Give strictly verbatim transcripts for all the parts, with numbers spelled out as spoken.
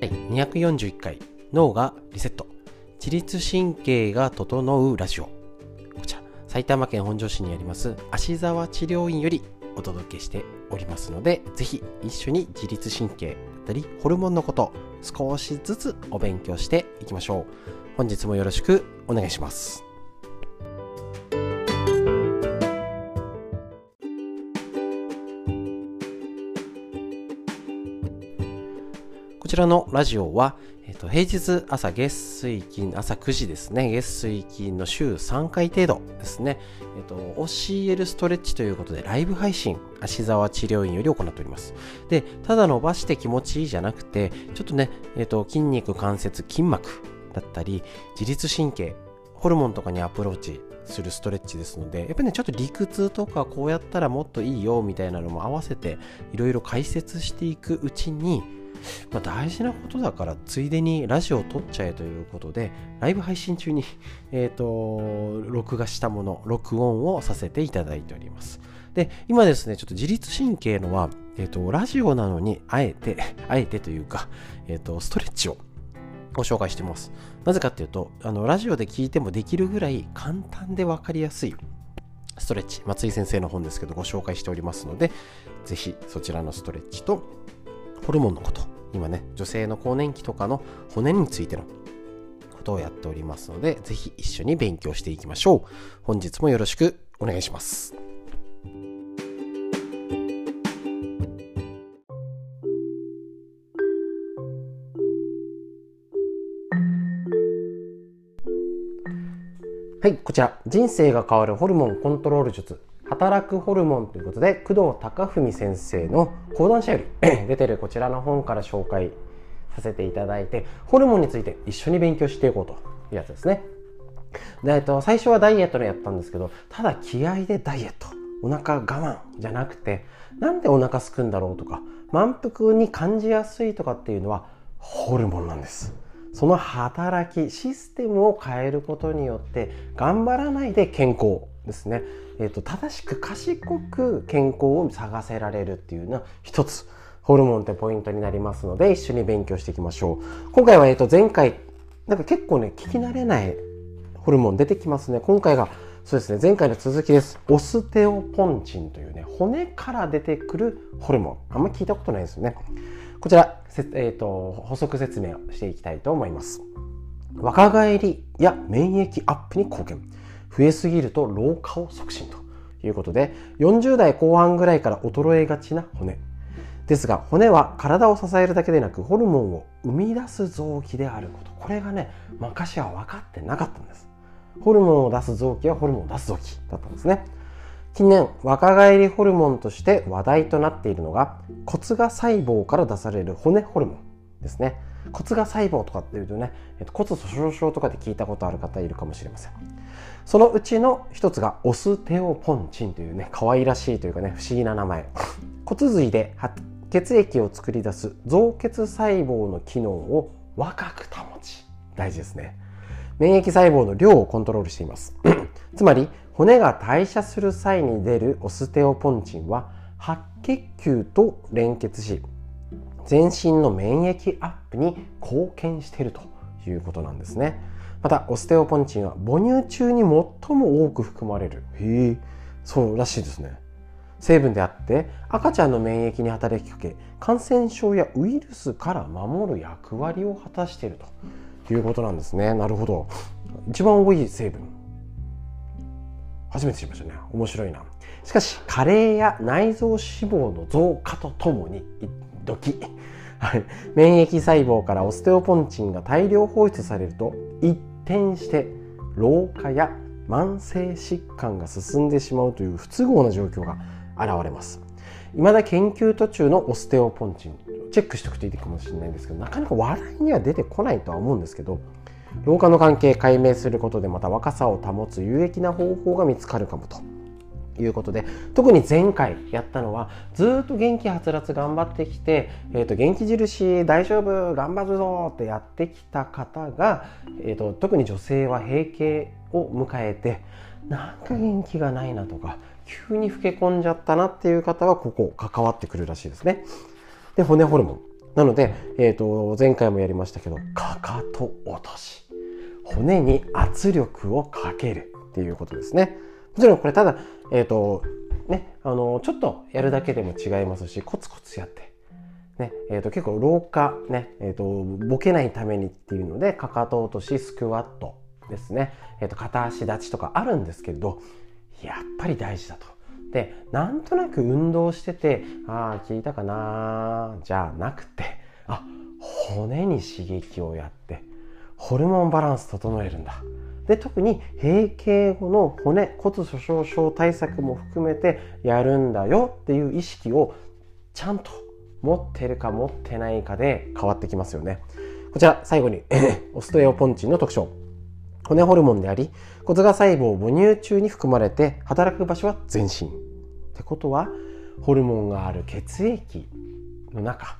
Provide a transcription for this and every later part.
第にひゃくよんじゅういっかい、脳がリセット、自律神経が整うラジオ。こちら埼玉県本庄市にあります芦沢治療院よりお届けしておりますので、ぜひ一緒に自律神経だったりホルモンのこと少しずつお勉強していきましょう。本日もよろしくお願いします。こちらのラジオは、えっと、平日朝月水金、朝くじですね、月水金の週さんかい程度ですね、えっと、オーシーエル ストレッチということでライブ配信、芦沢治療院より行っております。で、ただ伸ばして気持ちいいじゃなくて、ちょっとね、えっと、筋肉、関節、筋膜だったり自律神経、ホルモンとかにアプローチするストレッチですので、やっぱりね、ちょっと理屈とかこうやったらもっといいよみたいなのも合わせていろいろ解説していくうちに、まあ、大事なことだからついでにラジオを撮っちゃえということで、ライブ配信中に、えー、と録画したもの、録音をさせていただいております。で、今ですね、ちょっと自律神経のは、えー、とラジオなのにあえてあえてというか、えー、とストレッチをご紹介してます。なぜかっていうと、あのラジオで聞いてもできるぐらい簡単で分かりやすいストレッチ、松井先生の本ですけどご紹介しておりますので、ぜひそちらのストレッチとホルモンのこと、今ね、女性の更年期とかの骨についてのことをやっておりますので、ぜひ一緒に勉強していきましょう。本日もよろしくお願いします。はい、こちら人生が変わるホルモンコントロール術、働くホルモンということで、工藤隆文先生の講談社より出てるこちらの本から紹介させていただいて、ホルモンについて一緒に勉強していこうというやつですね。で、えっと、最初はダイエットのやったんですけど、ただ気合でダイエット、お腹我慢じゃなくて、なんでお腹すくんだろうとか満腹に感じやすいとかっていうのはホルモンなんです。その働き、システムを変えることによって頑張らないで健康ですね、えーと、正しく賢く健康を探せられるっていうのは一つホルモンってポイントになりますので、一緒に勉強していきましょう。今回は、えーと、前回なんか結構ね、聞き慣れないホルモン出てきますね。今回がそうですね、前回の続きです。オステオポンチンというね、骨から出てくるホルモン、あんまり聞いたことないですよね。こちら、えーと、補足説明をしていきたいと思います。若返りや免疫アップに貢献、増えすぎると老化を促進ということで、よんじゅうだいこう半ぐらいから衰えがちな骨ですが、骨は体を支えるだけでなくホルモンを生み出す臓器であること、これがね、昔は分かってなかったんです。ホルモンを出す臓器はホルモンを出す臓器だったんですね。近年、若返りホルモンとして話題となっているのが骨芽細胞から出される骨ホルモンですね。骨芽細胞とかっていうとね、骨粗しょう症とかで聞いたことある方いるかもしれません。そのうちの一つがオステオポンチンというね、可愛らしいというかね、不思議な名前。骨髄で血液を作り出す造血細胞の機能を若く保ち、大事ですね、免疫細胞の量をコントロールしていますつまり骨が代謝する際に出るオステオポンチンは白血球と連結し、全身の免疫アップに貢献しているということなんですね。またオステオポンチンは母乳中に最も多く含まれる、へえ、そうらしいですね、成分であって、赤ちゃんの免疫に働きかけ、感染症やウイルスから守る役割を果たしているということなんですね。なるほど、一番多い成分、初めて知りましたね、面白いな。しかし加齢や内臓脂肪の増加とともに時免疫細胞からオステオポンチンが大量放出されると、一転して老化や慢性疾患が進んでしまうという不都合な状況が現れます。未だ研究途中のオステオポンチン、チェックしておくといいかもしれないんですけど、なかなか話題には出てこないとは思うんですけど、老化の関係解明することでまた若さを保つ有益な方法が見つかるかもということで、特に前回やったのは、ずっと元気はつらつ頑張ってきて、えー、と元気印大丈夫頑張るぞってやってきた方が、えー、と特に女性は閉経を迎えて、なんか元気がないなとか急に老け込んじゃったなっていう方はここ関わってくるらしいですね。で、骨ホルモンなので、えー、と前回もやりましたけど、かかと落とし、骨に圧力をかけるっていうことですね。もちろんこれただ、えーとね、あのちょっとやるだけでも違いますし、コツコツやって、ねえー、と結構老化、ねえー、とボケないためにっていうので、かかと落とし、スクワットですね、えー、と片足立ちとかあるんですけれど、やっぱり大事だと。でなんとなく運動してて、ああ効いたかなじゃなくて、あ、骨に刺激をやってホルモンバランス整えるんだ。で特に閉経後の骨骨粗しょう症対策も含めてやるんだよっていう意識をちゃんと持ってるか持ってないかで変わってきますよね。こちら最後にオステオポンチンの特徴、骨ホルモンであり、骨芽細胞母乳中に含まれて働く場所は全身ってことは、ホルモンがある血液の中、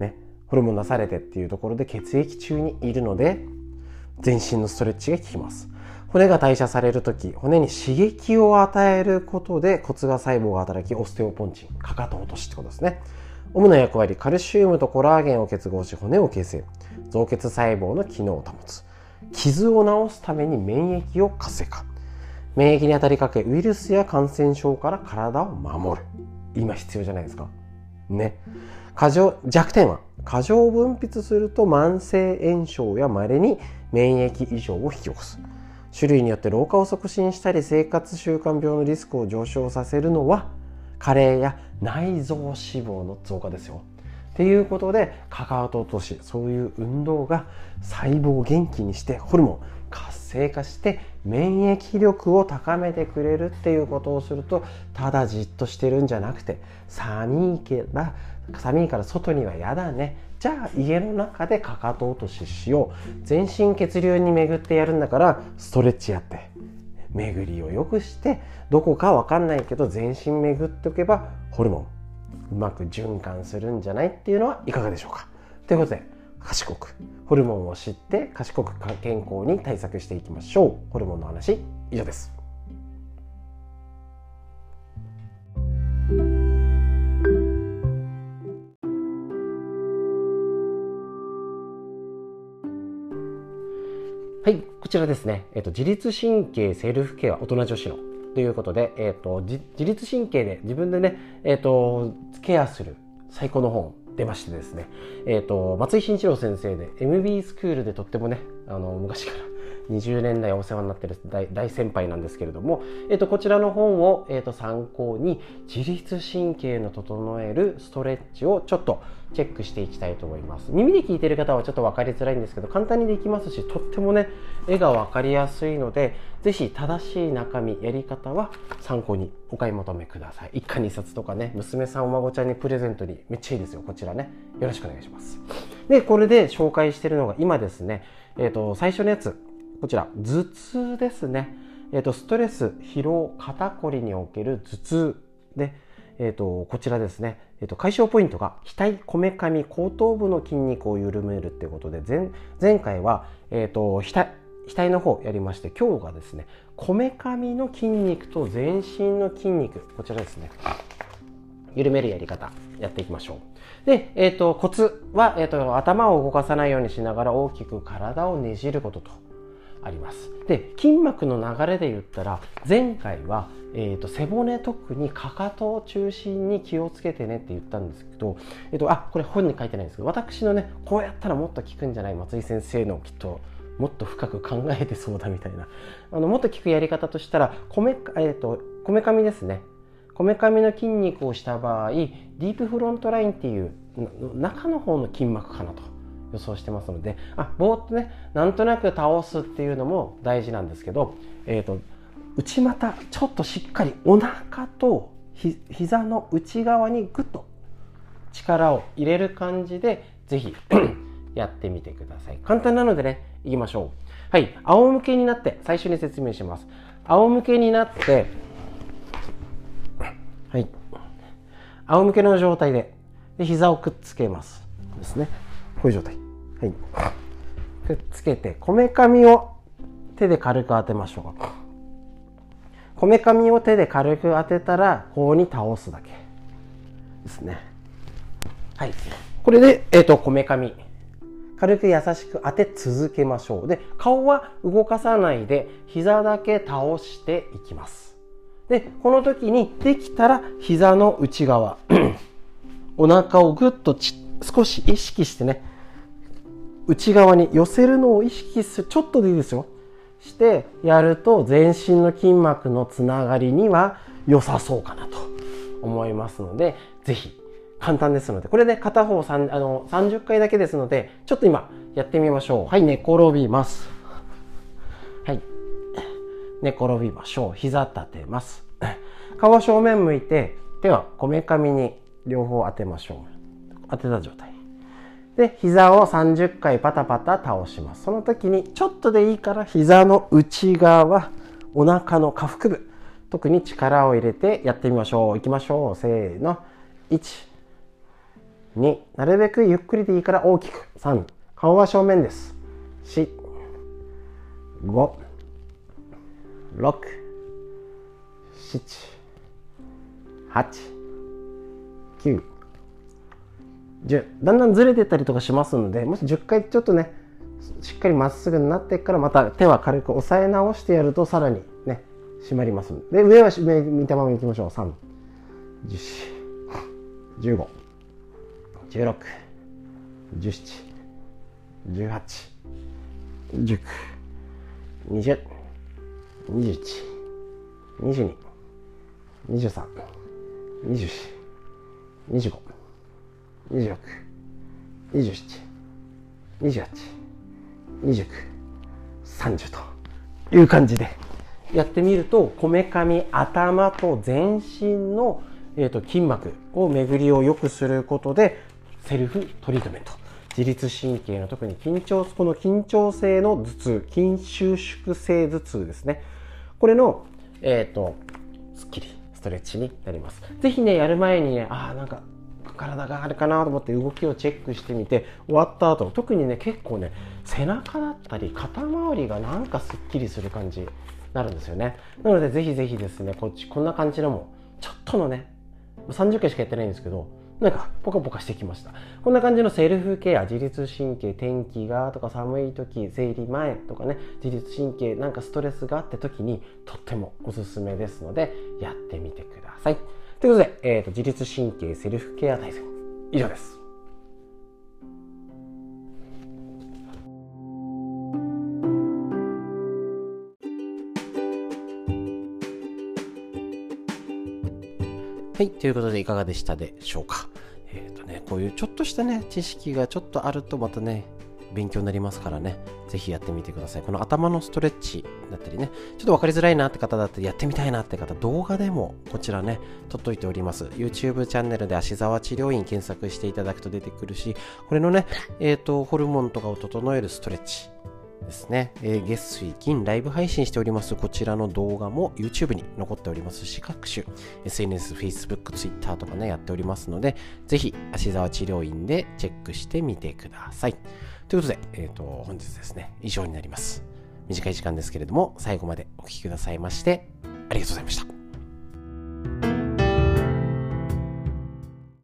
ね、ホルモン出されてっていうところで血液中にいるので、全身のストレッチが効きます。骨が代謝されるとき、骨に刺激を与えることで骨芽細胞が働き、オステオポンチン、かかと落としってことですね。主な役割、カルシウムとコラーゲンを結合し骨を形成、造血細胞の機能を保つ、傷を治すために免疫を活性化、免疫に当たりかけウイルスや感染症から体を守る。今必要じゃないですかね。過剰、弱点は過剰分泌すると慢性炎症やまれに免疫異常を引き起こす。種類によって老化を促進したり生活習慣病のリスクを上昇させるのは加齢や内臓脂肪の増加ですよ。ということで、かかと落とし、そういう運動が細胞を元気にしてホルモン活性化して免疫力を高めてくれるっていうことをすると、ただじっとしてるんじゃなくて、寒いから寒いから外にはやだね、じゃあ家の中でかかと落とししよう、全身血流に巡ってやるんだからストレッチやって巡りを良くして、どこか分かんないけど全身巡っておけばホルモンうまく循環するんじゃないっていうのはいかがでしょうか。ということで、賢くホルモンを知って賢く健康に対策していきましょう。ホルモンの話、以上です。はい、こちらですね、えっと、自律神経セルフケア大人女子のということで、えーと、自律神経で自分でね、えーと、ケアする最高の本出ましてですね、えーと、松井慎一郎先生で エムビー スクールでとってもね、あの昔からにじゅうねん来お世話になってる 大, 大先輩なんですけれども、えーと、こちらの本を、えーと、参考に自律神経の整えるストレッチをちょっとチェックしていきたいと思います。耳で聞いてる方はちょっと分かりづらいんですけど、簡単にできますし、とってもね絵が分かりやすいので、ぜひ正しい中身、やり方は参考にお買い求めください。一家に一冊とかね、娘さんお孫ちゃんにプレゼントにめっちゃいいですよ。こちらね、よろしくお願いします。でこれで紹介しているのが今ですね、えーと最初のやつ、こちら頭痛ですね、えーとストレス、疲労、肩こりにおける頭痛で、えーとこちらですね、えーと解消ポイントが額、こめかみ、後頭部の筋肉を緩めるっていうことで、 前, 前回は、えーと額額の方やりまして、今日がですね、こめかみの筋肉と全身の筋肉、こちらですね、緩めるやり方やっていきましょう。で、えーとコツは、えーと頭を動かさないようにしながら大きく体をねじることとあります。で筋膜の流れで言ったら、前回は、えー、と背骨、特にかかとを中心に気をつけてねって言ったんですけど、えー、とあこれ本に書いてないんですけど、私のねこうやったらもっと効くんじゃない、松井先生のきっともっと深く考えてそうだみたいな、あのもっと効くやり方としたら、こめ、えー、とこめかみですね、こめかみの筋肉をした場合、ディープフロントラインっていう中の方の筋膜かなと予想してますので、あぼーっとねなんとなく倒すっていうのも大事なんですけど、えー、と内股、ちょっとしっかりお腹とひ膝の内側にグッと力を入れる感じでぜひやってみてください。簡単なのでね、いきましょう。はい、仰向けになって、最初に説明します。仰向けになって、はい、仰向けの状態で、で膝をくっつけますですね。こういう状態、はい、くっつけて、こめかみを手で軽く当てましょう。こめかみを手で軽く当てたら、ここに倒すだけですね。はい、これで、えーと、こめかみ軽く優しく当て続けましょう。で、顔は動かさないで膝だけ倒していきます。で、この時にできたら膝の内側お腹をぐっとち少し意識してね、内側に寄せるのを意識する、ちょっとでいいですよ、してやると全身の筋膜のつながりには良さそうかなと思いますので、ぜひ簡単ですので、これで片方さんあのさんじゅっかいだけですので、ちょっと今やってみましょう。はい、寝転びます。はい、寝転びましょう。膝立てます。顔正面向いて、手はこめかみに両方当てましょう。当てた状態で膝をさんじゅっかいパタパタ倒します。その時にちょっとでいいから膝の内側、お腹の下腹部、特に力を入れてやってみましょう。いきましょう。せーの、いち、に、なるべくゆっくりでいいから大きく、さん、顔は正面です、よん、ご、ろく、なな、はち、きゅう、じゅう。だんだんずれてたりとかしますので、もしじゅっかいちょっとね、しっかりまっすぐになってから、また手は軽く押さえ直してやるとさらにね、締まりますので、上は上見たままいきましょう。さん、じゅう、じゅうご、じゅうろく、じゅうはち、じゅうきゅう、にじゅう、にじゅういち、にじゅうに、にじゅうさん、にじゅうよん、にじゅうご、にじゅうろく、にじゅうなな、にじゅうはち、にじゅうきゅう、にじゅう、にじゅう、さんじゅうという感じでやってみると、こめかみ、頭と全身の、えーと、筋膜を巡りを良くすることで、セルフトリートメント、自律神経の特に緊張、この緊張性の頭痛、筋収縮性頭痛ですね、これの、えーと、スッキリストレッチになります。ぜひね、やる前にね、あーなんか体があるかなと思って動きをチェックしてみて、終わった後、特にね、結構ね、背中だったり肩周りがなんかスッキリする感じになるんですよね。なのでぜひぜひですね、こっちこんな感じのもちょっとのね、さんじゅっかいしかやってないんですけど、なんかポカポカしてきました。こんな感じのセルフケア、自律神経、天気がとか寒い時、生理前とかね、自律神経なんかストレスがあって時にとってもおすすめですので、やってみてください。ということで、えーと、自律神経セルフケア大全、以上です。はい、ということでいかがでしたでしょうか。えーとね、こういうちょっとしたね、知識がちょっとあるとまたね、勉強になりますからね、ぜひやってみてください。この頭のストレッチだったりね、ちょっと分かりづらいなって方だったり、やってみたいなって方、動画でもこちらね、撮っといております。 YouTube チャンネルで足沢治療院検索していただくと出てくるし、これのね、えーと、ホルモンとかを整えるストレッチですね、えー、月水金ライブ配信しております。こちらの動画も YouTube に残っておりますし、各種 エスエヌエス、Facebook、Twitter とかね、やっておりますので、ぜひ足沢治療院でチェックしてみてください。ということで、えーと、本日ですね、以上になります。短い時間ですけれども、最後までお聞きくださいましてありがとうございました。